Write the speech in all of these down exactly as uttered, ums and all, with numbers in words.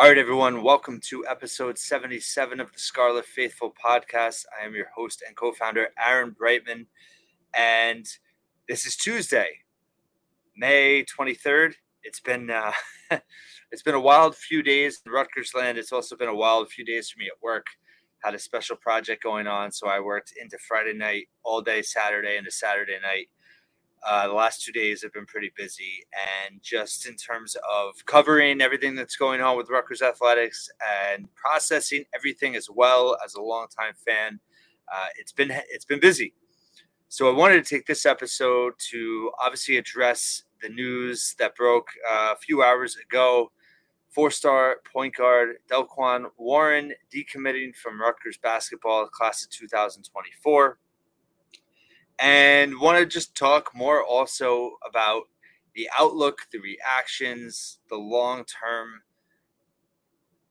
All right, everyone, welcome to episode seventy-seven of the Scarlet Faithful podcast. I am your host and co-founder, Aaron Brightman, and this is Tuesday, May twenty-third. It's been uh, it's been a wild few days in Rutgers land. It's also been a wild few days for me at work. Had a special project going on, so I worked into Friday night, all day Saturday into Saturday night. Uh, the last two days have been pretty busy, and just in terms of covering everything that's going on with Rutgers athletics and processing everything as well as a longtime fan, uh, it's been it's been busy. So I wanted to take this episode to obviously address the news that broke uh, a few hours ago: four-star point guard Dellquan Warren decommitting from Rutgers basketball, class of two thousand twenty-four. And want to just talk more also about the outlook, the reactions, the long term.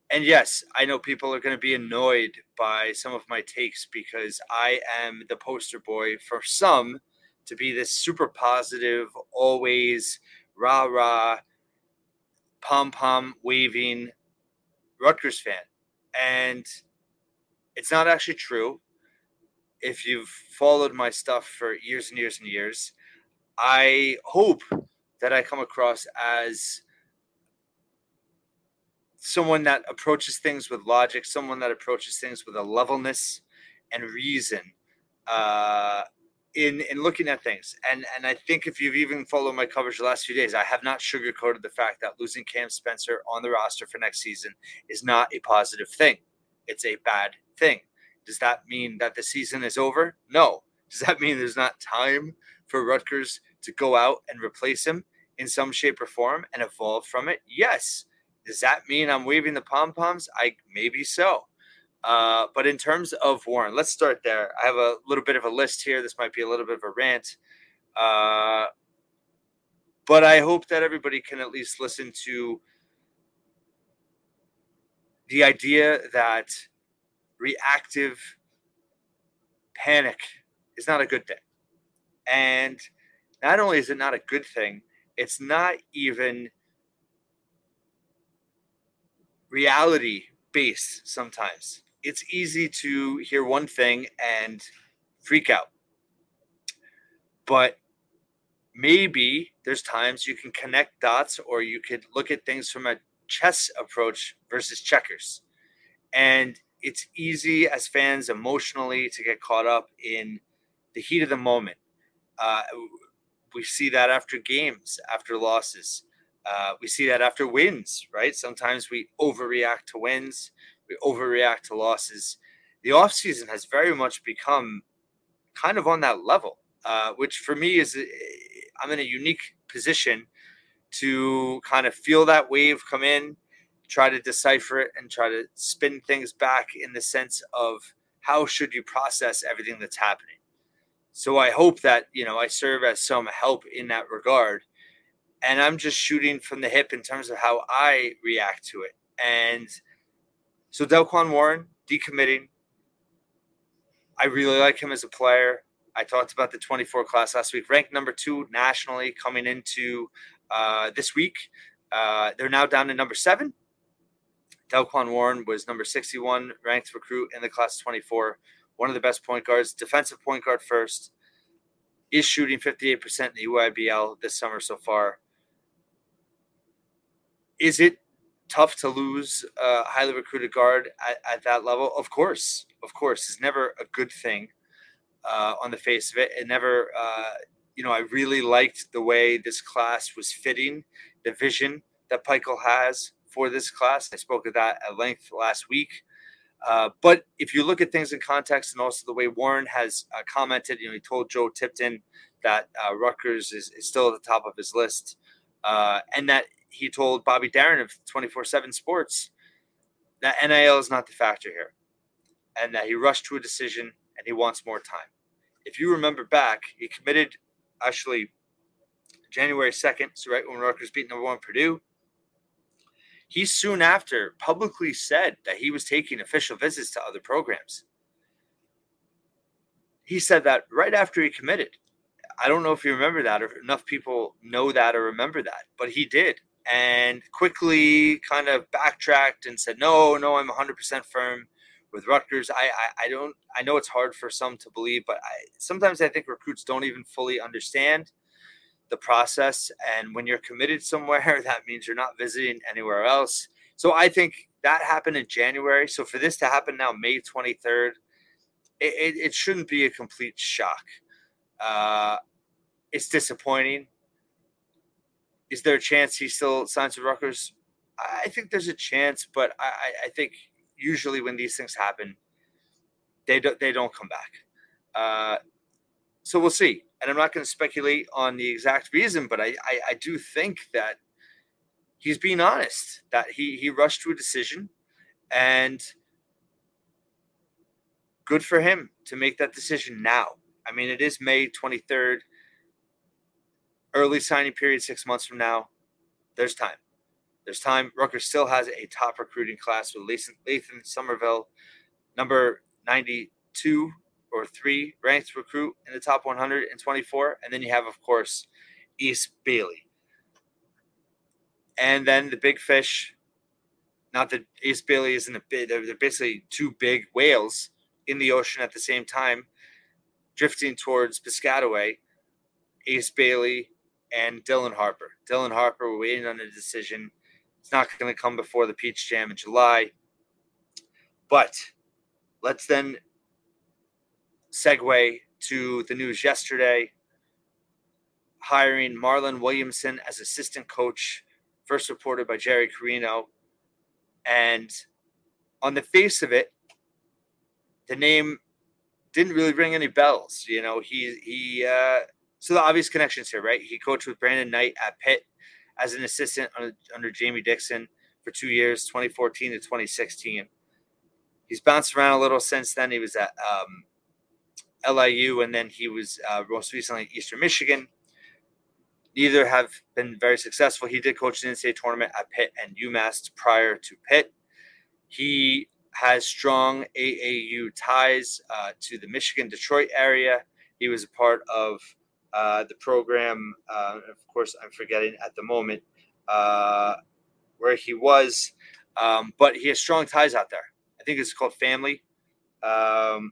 And yes, I know people are going to be annoyed by some of my takes because I am the poster boy for some to be this super positive, always rah rah, pom pom waving Rutgers fan. And it's not actually true. If you've followed my stuff for years and years and years, I hope that I come across as someone that approaches things with logic, someone that approaches things with a levelness and reason uh, in in looking at things. And, and I think if you've even followed my coverage the last few days, I have not sugarcoated the fact that losing Cam Spencer on the roster for next season is not a positive thing. It's a bad thing. Does that mean that the season is over? No. Does that mean there's not time for Rutgers to go out and replace him in some shape or form and evolve from it? Yes. Does that mean I'm waving the pom-poms? I maybe so. Uh, but in terms of Warren, let's start there. I have a little bit of a list here. This might be a little bit of a rant. Uh, but I hope that everybody can at least listen to the idea that reactive panic is not a good thing. And not only is it not a good thing, it's not even reality-based sometimes. It's easy to hear one thing and freak out. But maybe there's times you can connect dots, or you could look at things from a chess approach versus checkers. And it's easy as fans emotionally to get caught up in the heat of the moment. Uh, we see that after games, after losses. Uh, we see that after wins, right? Sometimes we overreact to wins. We overreact to losses. The offseason has very much become kind of on that level, uh, which for me is I'm in a unique position to kind of feel that wave come in, try to decipher it, and try to spin things back in the sense of how should you process everything that's happening. So I hope that, you know, I serve as some help in that regard, and I'm just shooting from the hip in terms of how I react to it. And so Dellquan Warren decommitting. I really like him as a player. I talked about the twenty-four class last week, ranked number two nationally coming into uh, this week. Uh, they're now down to number seven. Dellquan Warren was number sixty-one ranked recruit in the class of twenty-four. One of the best point guards, defensive point guard first, is shooting fifty-eight percent in the U I B L this summer so far. Is it tough to lose a highly recruited guard at, at that level? Of course. Of course. It's never a good thing uh, on the face of it. It never, uh, you know, I really liked the way this class was fitting, the vision that Pikiell has for this class. I spoke of that at length last week. Uh, but if you look at things in context, and also the way Warren has uh, commented, you know, he told Joe Tipton that uh, Rutgers is, is still at the top of his list. Uh, and that he told Bobby Darren of twenty-four seven Sports that N I L is not the factor here, and that he rushed to a decision and he wants more time. If you remember back, he committed actually January second. So right when Rutgers beat number one Purdue, he soon after publicly said that he was taking official visits to other programs. He said that right after he committed. I don't know if you remember that, or enough people know that or remember that, but he did. and quickly kind of backtracked and said, no, no, I'm one hundred percent firm with Rutgers. I, I, I don't, I know it's hard for some to believe, but I, sometimes I think recruits don't even fully understand the process. And when you're committed somewhere, that means you're not visiting anywhere else. So I think that happened in January. So for this to happen now, May twenty-third, it, it, it shouldn't be a complete shock. Uh, it's disappointing. Is there a chance he still signs with Rutgers? I think there's a chance, but I, I think usually when these things happen, they don't, they don't come back. Uh, so we'll see. And I'm not going to speculate on the exact reason, but I, I, I do think that he's being honest, that he, he rushed to a decision, and good for him to make that decision now. I mean, it is May twenty-third. Early signing period six months from now. There's time. There's time. Rutgers still has a top recruiting class with Lathan, Lathan Somerville, number ninety-two or three ranked recruit in the top one hundred twenty-four. And then you have, of course, Ace Bailey. And then the big fish, not that Ace Bailey isn't a big, they're, they're basically two big whales in the ocean at the same time, drifting towards Piscataway, Ace Bailey and Dylan Harper. Dylan Harper, we're waiting on a decision. It's not going to come before the Peach Jam in July. But let's then segue to the news yesterday, hiring Marlon Williamson as assistant coach, first reported by Jerry Carino. And on the face of it, the name didn't really ring any bells. You know, he, he, uh, so the obvious connections here, right? He coached with Brandon Knight at Pitt as an assistant under, under Jamie Dixon for two years, twenty fourteen to twenty sixteen. He's bounced around a little since then. He was at um, L I U, and then he was uh, most recently at Eastern Michigan. Neither have been very successful. He did coach an in-state tournament at Pitt and UMass prior to Pitt. He has strong A A U ties uh, to the Michigan-Detroit area. He was a part of Uh, the program, uh, of course, I'm forgetting at the moment uh, where he was, um, but he has strong ties out there. I think it's called family. Um,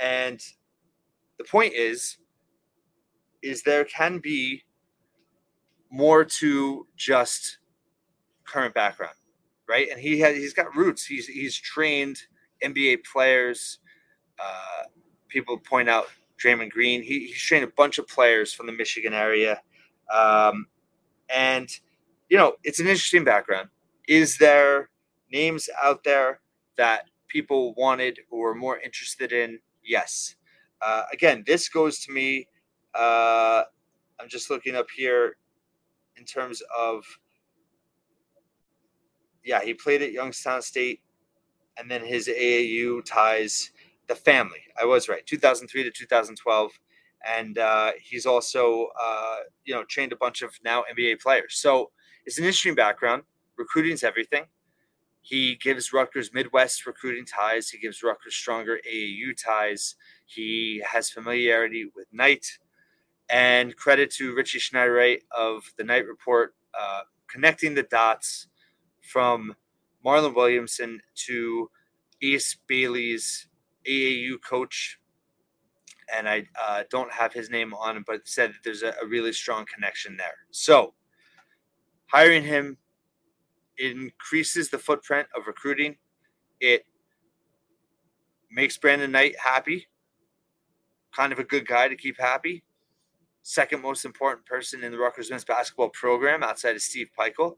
and the point is, is there can be more to just current background, right? And he has, he's got roots. He's, he's trained N B A players. Uh, people point out Draymond Green. He, he's trained a bunch of players from the Michigan area. Um, and, you know, it's an interesting background. Is there names out there that people wanted or were more interested in? Yes. Uh, again, this goes to me. Uh, I'm just looking up here in terms of, yeah, he played at Youngstown State and then his A A U ties. The family. I was right. two thousand three to two thousand twelve. And uh, he's also, uh, you know, trained a bunch of now N B A players. So it's an interesting background. Recruiting is everything. He gives Rutgers Midwest recruiting ties. He gives Rutgers stronger A A U ties. He has familiarity with Knight. And credit to Richie Schneider of the Knight Report, uh, connecting the dots from Marlon Williamson to Ace Bailey's A A U coach, and I uh, don't have his name on him, but said that there's a, a really strong connection there. So hiring him increases the footprint of recruiting. It makes Brandon Knight happy, kind of a good guy to keep happy. Second most important person in the Rutgers men's basketball program outside of Steve Pikiell,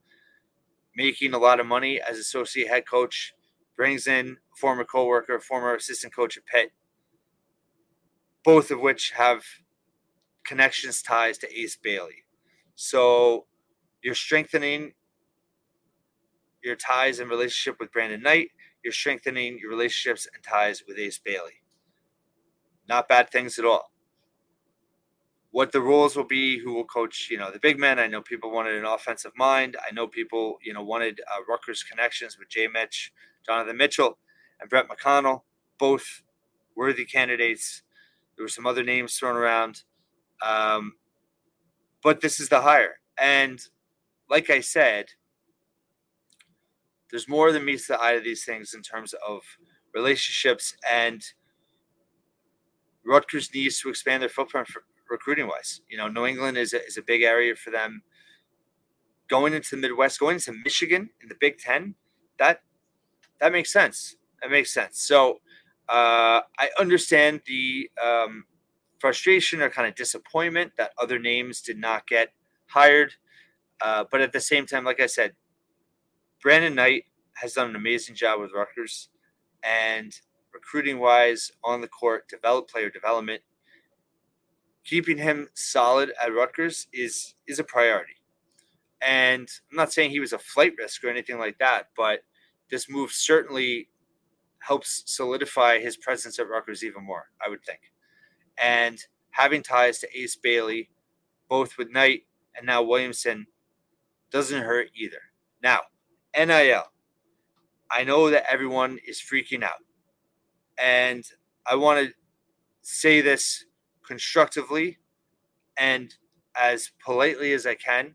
making a lot of money as associate head coach. Brings in a former coworker, former assistant coach at Pitt, both of which have connections, ties to Ace Bailey. So you're strengthening your ties and relationship with Brandon Knight. You're strengthening your relationships and ties with Ace Bailey. Not bad things at all. What the roles will be, who will coach, you know, the big men. I know people wanted an offensive mind. I know people, you know, wanted uh, Rutgers connections with Jay Mitch, Jonathan Mitchell, and Brett McConnell, both worthy candidates. There were some other names thrown around. Um, but this is the hire. And like I said, there's more than meets the eye to these things in terms of relationships, and Rutgers needs to expand their footprint recruiting-wise. You know, New England is a, is a big area for them. Going into the Midwest, going into Michigan in the Big Ten, that that makes sense. That makes sense. So uh, I understand the um, frustration or kind of disappointment that other names did not get hired. Uh, but at the same time, like I said, Brandon Knight has done an amazing job with Rutgers, and recruiting-wise, on the court, develop player development. Keeping him solid at Rutgers is is a priority. And I'm not saying he was a flight risk or anything like that, but this move certainly helps solidify his presence at Rutgers even more, I would think. And having ties to Ace Bailey, both with Knight and now Williamson, doesn't hurt either. Now, N I L. I know that everyone is freaking out. And I want to say this constructively and as politely as I can.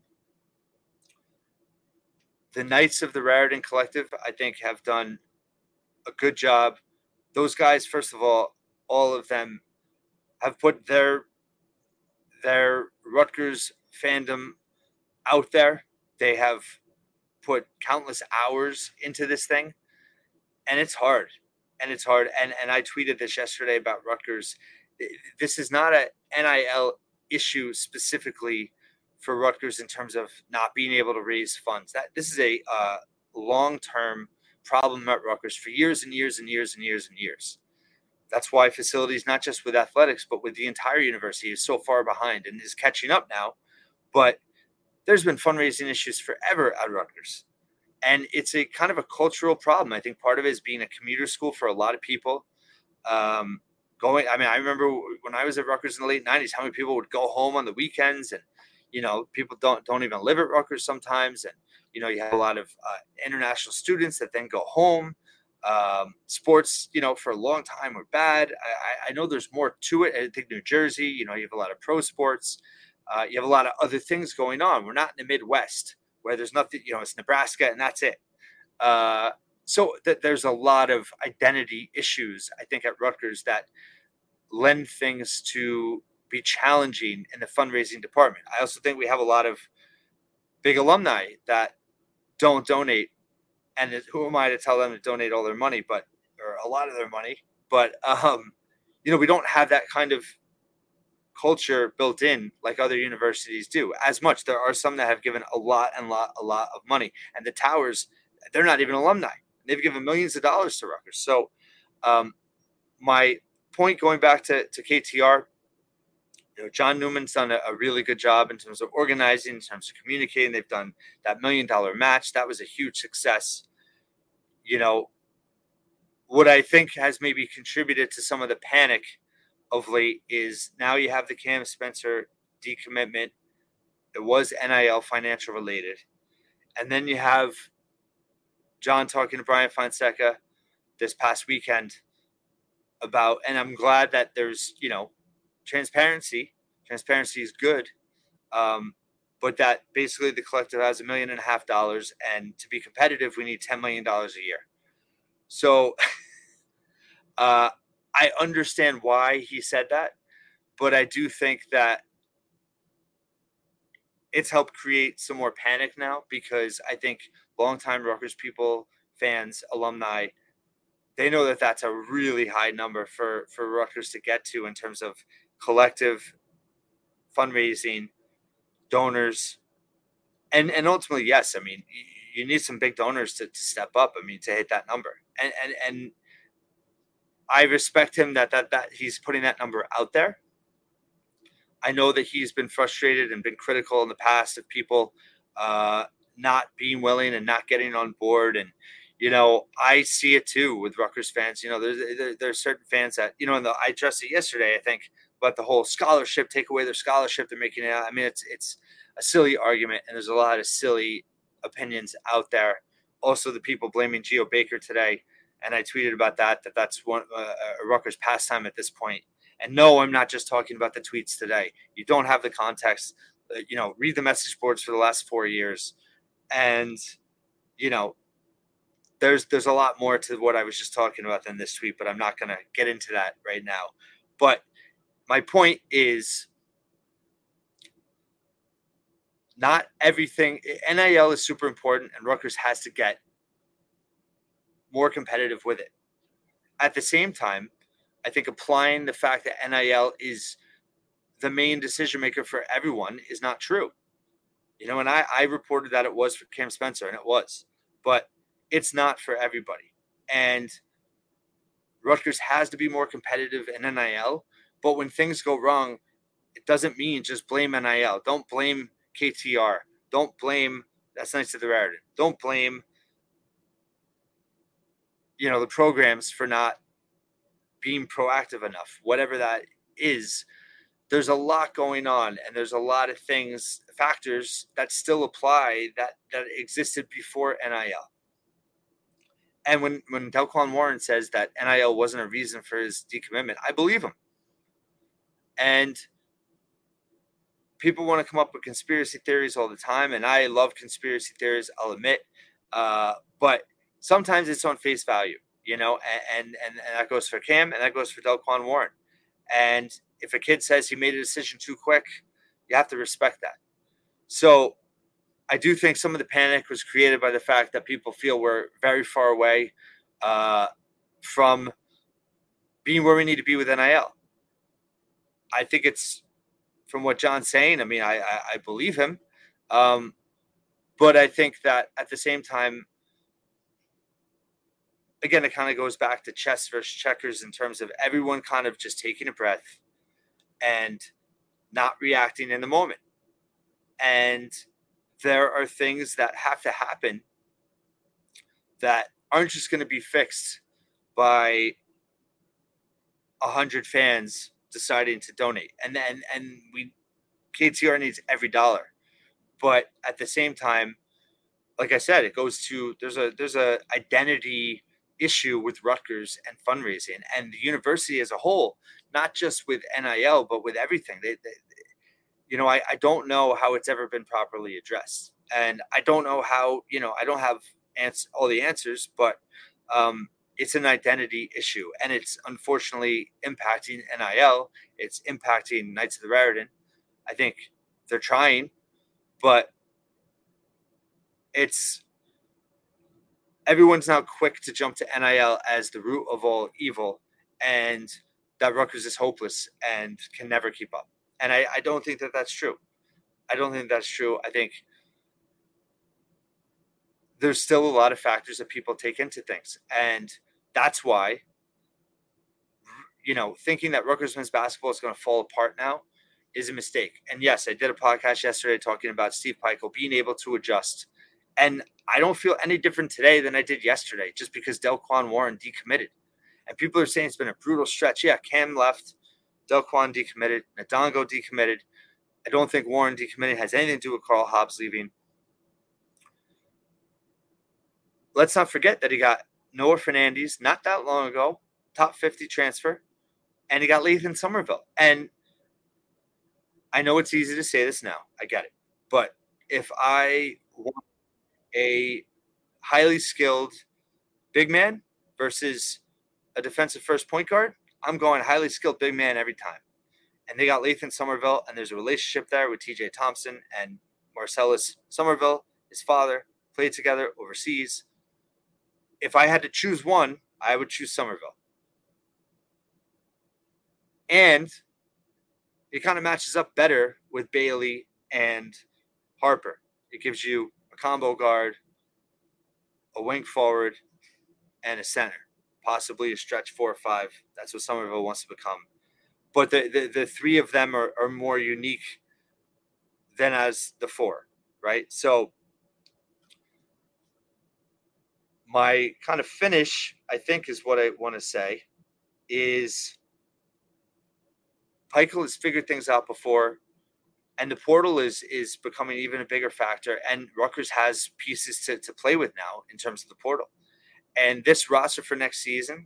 The Knights of the Raritan Collective, I think, have done a good job. Those guys, first of all, all of them have put their, their Rutgers fandom out there. They have put countless hours into this thing, and it's hard. And it's hard. And and I tweeted this yesterday about Rutgers. This is not a N I L issue specifically for Rutgers in terms of not being able to raise funds. That this is a uh, long-term problem at Rutgers for years and years and years and years and years. That's why facilities, not just with athletics, but with the entire university, is so far behind and is catching up now. But there's been fundraising issues forever at Rutgers. And it's a kind of a cultural problem. I think part of it is being a commuter school for a lot of people. Um, going, I mean, I remember when I was at Rutgers in the late nineties, how many people would go home on the weekends, and you know, people don't don't even live at Rutgers sometimes. And you know, you have a lot of uh, international students that then go home. Um, sports, you know, for a long time were bad. I, I know there's more to it. I think New Jersey, you know, you have a lot of pro sports. Uh, you have a lot of other things going on. We're not in the Midwest, where there's nothing, you know, it's Nebraska and that's it. Uh, so th- there's a lot of identity issues, I think, at Rutgers that lend things to be challenging in the fundraising department. I also think we have a lot of big alumni that don't donate. And who am I to tell them to donate all their money, but, or a lot of their money, but, um, you know, we don't have that kind of culture built in like other universities do as much. There are some that have given a lot and lot, a lot of money, and the Towers, they're not even alumni. They've given millions of dollars to Rutgers. So um, my point going back to, to K T R, you know, John Newman's done a, a really good job in terms of organizing, in terms of communicating. They've done that million dollar match. That was a huge success. You know, what I think has maybe contributed to some of the panic of late is now you have the Cam Spencer decommitment. It was N I L financial related. And then you have John talking to Brian Fonseca this past weekend about, and I'm glad that there's, you know, transparency. Transparency is good. Um, but that basically the collective has a million and a half dollars. And to be competitive, we need ten million dollars a year. So, uh, I understand why he said that, but I do think that it's helped create some more panic now, because I think longtime Rutgers people, fans, alumni, they know that that's a really high number for, for Rutgers to get to in terms of collective fundraising, donors, and, and ultimately, yes, I mean, you need some big donors to, to step up, I mean, to hit that number. And, and, and, I respect him that, that that he's putting that number out there. I know that he's been frustrated and been critical in the past of people uh, not being willing and not getting on board. And, you know, I see it too with Rutgers fans. You know, there's, there, there are certain fans that, you know, and the, I addressed it yesterday, I think, about the whole scholarship, take away their scholarship, they're making it out. I mean, it's, it's a silly argument, and there's a lot of silly opinions out there. Also, the people blaming Geo Baker today. And I tweeted about that, that that's one uh, a Rutgers pastime at this point. And no, I'm not just talking about the tweets today. You don't have the context. you know, read the message boards for the last four years. And, you know, there's, there's a lot more to what I was just talking about than this tweet, but I'm not going to get into that right now. But my point is, not everything, N I L is super important, and Rutgers has to get more competitive with it. At the same time, I think applying the fact that N I L is the main decision maker for everyone is not true. You know, and I, I reported that it was for Cam Spencer, and it was, but it's not for everybody. And Rutgers has to be more competitive in N I L, but when things go wrong, it doesn't mean just blame N I L. Don't blame K T R. Don't blame that's Knights of the Raritan. Don't blame, you know, the programs for not being proactive enough, whatever that is. There's a lot going on, and there's a lot of things, factors that still apply that, that existed before N I L. And when, when Dellquan Warren says that N I L wasn't a reason for his decommitment, I believe him. And people want to come up with conspiracy theories all the time, and I love conspiracy theories, I'll admit, uh, but sometimes it's on face value, you know, and, and, and that goes for Cam, and that goes for Dellquan Warren. And if a kid says he made a decision too quick, you have to respect that. So I do think some of the panic was created by the fact that people feel we're very far away uh, from being where we need to be with N I L. I think it's from what John's saying. I mean, I, I, I believe him. Um, but I think that at the same time, again, it kind of goes back to chess versus checkers in terms of everyone kind of just taking a breath and not reacting in the moment. And there are things that have to happen that aren't just going to be fixed by one hundred fans deciding to donate. And then, and, and we, K T R needs every dollar. But at the same time, like I said, it goes to, there's a, there's a identity issue with Rutgers and fundraising and the university as a whole, not just with N I L, but with everything. They, they you know, I, I don't know how it's ever been properly addressed, and I don't know how, you know, I don't have ans- all the answers, but um, it's an identity issue, and it's unfortunately impacting N I L. It's impacting Knights of the Raritan. I think they're trying, but it's, everyone's now quick to jump to N I L as the root of all evil, and that Rutgers is hopeless and can never keep up. And I, I don't think that that's true. I don't think that's true. I think there's still a lot of factors that people take into things. And that's why, you know, thinking that Rutgers men's basketball is going to fall apart now is a mistake. And yes, I did a podcast yesterday talking about Steve Pikiell being able to adjust. And I don't feel any different today than I did yesterday, just because Dellquan Warren decommitted. And people are saying it's been a brutal stretch. Yeah, Cam left, Dellquan decommitted, Ndongo decommitted. I don't think Warren decommitted has anything to do with Carl Hobbs leaving. Let's not forget that he got Noah Fernandes not that long ago, top fifty transfer, and he got Lathan Somerville. And I know it's easy to say this now, I get it. But if I want a highly skilled big man versus a defensive first point guard, I'm going highly skilled big man every time. And they got Lathan Somerville, and there's a relationship there with T J Thompson and Marcellus Somerville. His father played together overseas. If I had to choose one, I would choose Somerville. And it kind of matches up better with Bailey and Harper. It gives you combo guard, a wing forward, and a center, possibly a stretch four or five. That's what Somerville wants to become. But the the, the three of them are, are more unique than as the four, right? So my kind of finish, I think, is what I want to say is Pikiell has figured things out before. And the portal is is becoming even a bigger factor. And Rutgers has pieces to, to play with now in terms of the portal. And this roster for next season,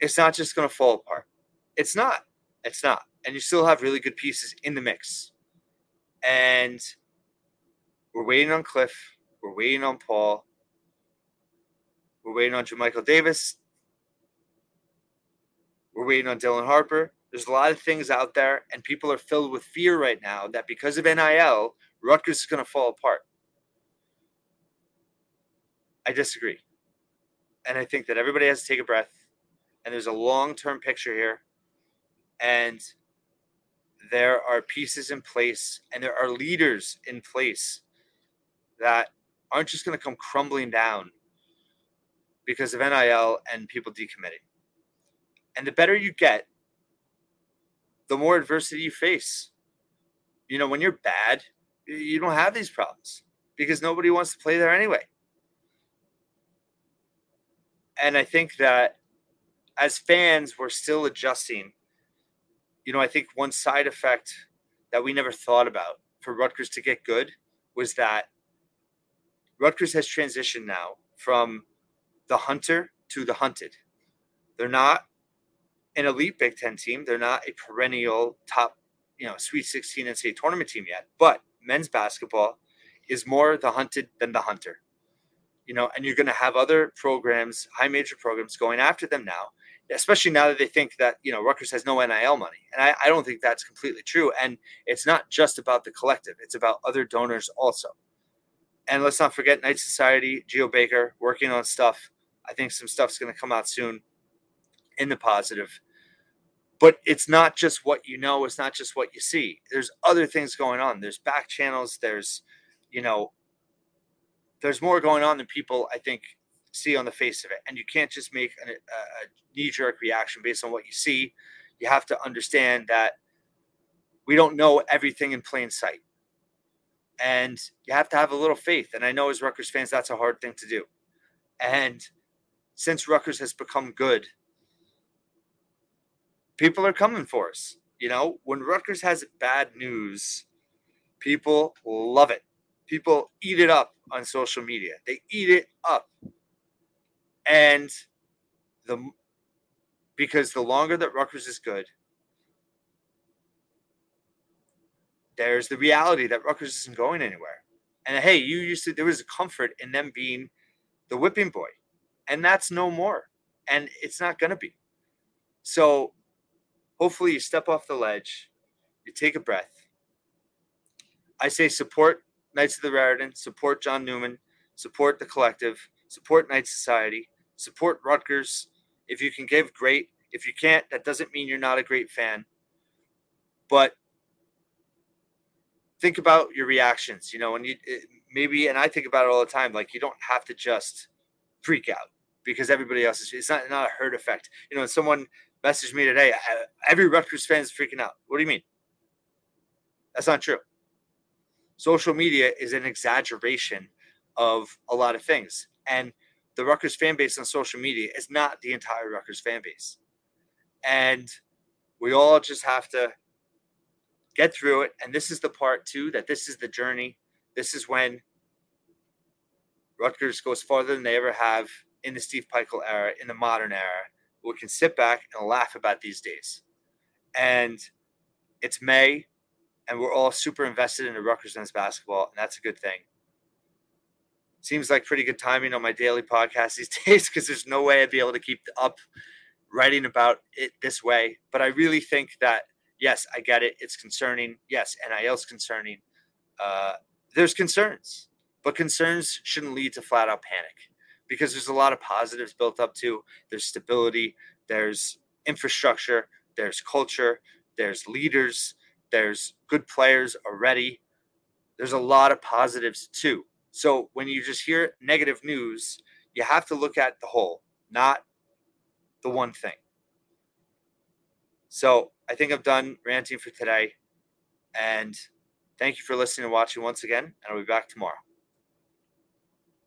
it's not just going to fall apart. It's not. It's not. And you still have really good pieces in the mix. And we're waiting on Cliff. We're waiting on Paul. We're waiting on Jermichael Davis. We're waiting on Dylan Harper. There's a lot of things out there, and people are filled with fear right now that because of N I L, Rutgers is going to fall apart. I disagree. And I think that everybody has to take a breath, and there's a long-term picture here, and there are pieces in place, and there are leaders in place that aren't just going to come crumbling down because of N I L and people decommitting. And the better you get, the more adversity you face. You know, when you're bad, you don't have these problems because nobody wants to play there anyway. And I think that as fans, we're still adjusting. You know, I think one side effect that we never thought about for Rutgers to get good was that Rutgers has transitioned now from the hunter to the hunted. They're not an elite Big Ten team. They're not a perennial top, you know, Sweet sixteen N C A A tournament team yet. But men's basketball is more the hunted than the hunter. You know, and you're going to have other programs, high major programs, going after them now, especially now that they think that, you know, Rutgers has no N I L money. And I, I don't think that's completely true. And it's not just about the collective. It's about other donors also. And let's not forget Knight Society, Geo Baker, working on stuff. I think some stuff's going to come out soon in the positive. But it's not just what you know. It's not just what you see. There's other things going on. There's back channels. There's, you know, there's more going on than people, I think, see on the face of it. And you can't just make an, a knee-jerk reaction based on what you see. You have to understand that we don't know everything in plain sight. And you have to have a little faith. And I know as Rutgers fans, that's a hard thing to do. And since Rutgers has become good, people are coming for us. You know, when Rutgers has bad news, people love it. People eat it up on social media. They eat it up. And the because the longer that Rutgers is good, there's the reality that Rutgers isn't going anywhere. And, hey, you used to – there was a comfort in them being the whipping boy. And that's no more. And it's not going to be. So hopefully you step off the ledge. You take a breath. I say support Knights of the Raritan, support John Newman, support the collective, support Knight Society, support Rutgers. If you can give, great. If you can't, that doesn't mean you're not a great fan. But think about your reactions, you know, and you it, maybe, and I think about it all the time, like you don't have to just freak out because everybody else is, it's not, not a herd effect. You know, someone messaged me today, every Rutgers fan is freaking out. What do you mean? That's not true. Social media is an exaggeration of a lot of things. And the Rutgers fan base on social media is not the entire Rutgers fan base. And we all just have to get through it. And this is the part, too, that this is the journey. This is when Rutgers goes farther than they ever have in the Steve Pikiell era, in the modern era. We can sit back and laugh about these days. And it's May. And we're all super invested in the Rutgers men's basketball, and that's a good thing. Seems like pretty good timing on my daily podcast these days because there's no way I'd be able to keep up writing about it this way. But I really think that, yes, I get it. It's concerning. Yes, N I L's concerning. Uh, there's concerns, but concerns shouldn't lead to flat-out panic because there's a lot of positives built up to. There's stability. There's infrastructure. There's culture. There's leaders. There's good players already. There's a lot of positives too. So when you just hear negative news, you have to look at the whole, not the one thing. So I think I'm done ranting for today. And thank you for listening and watching once again. And I'll be back tomorrow.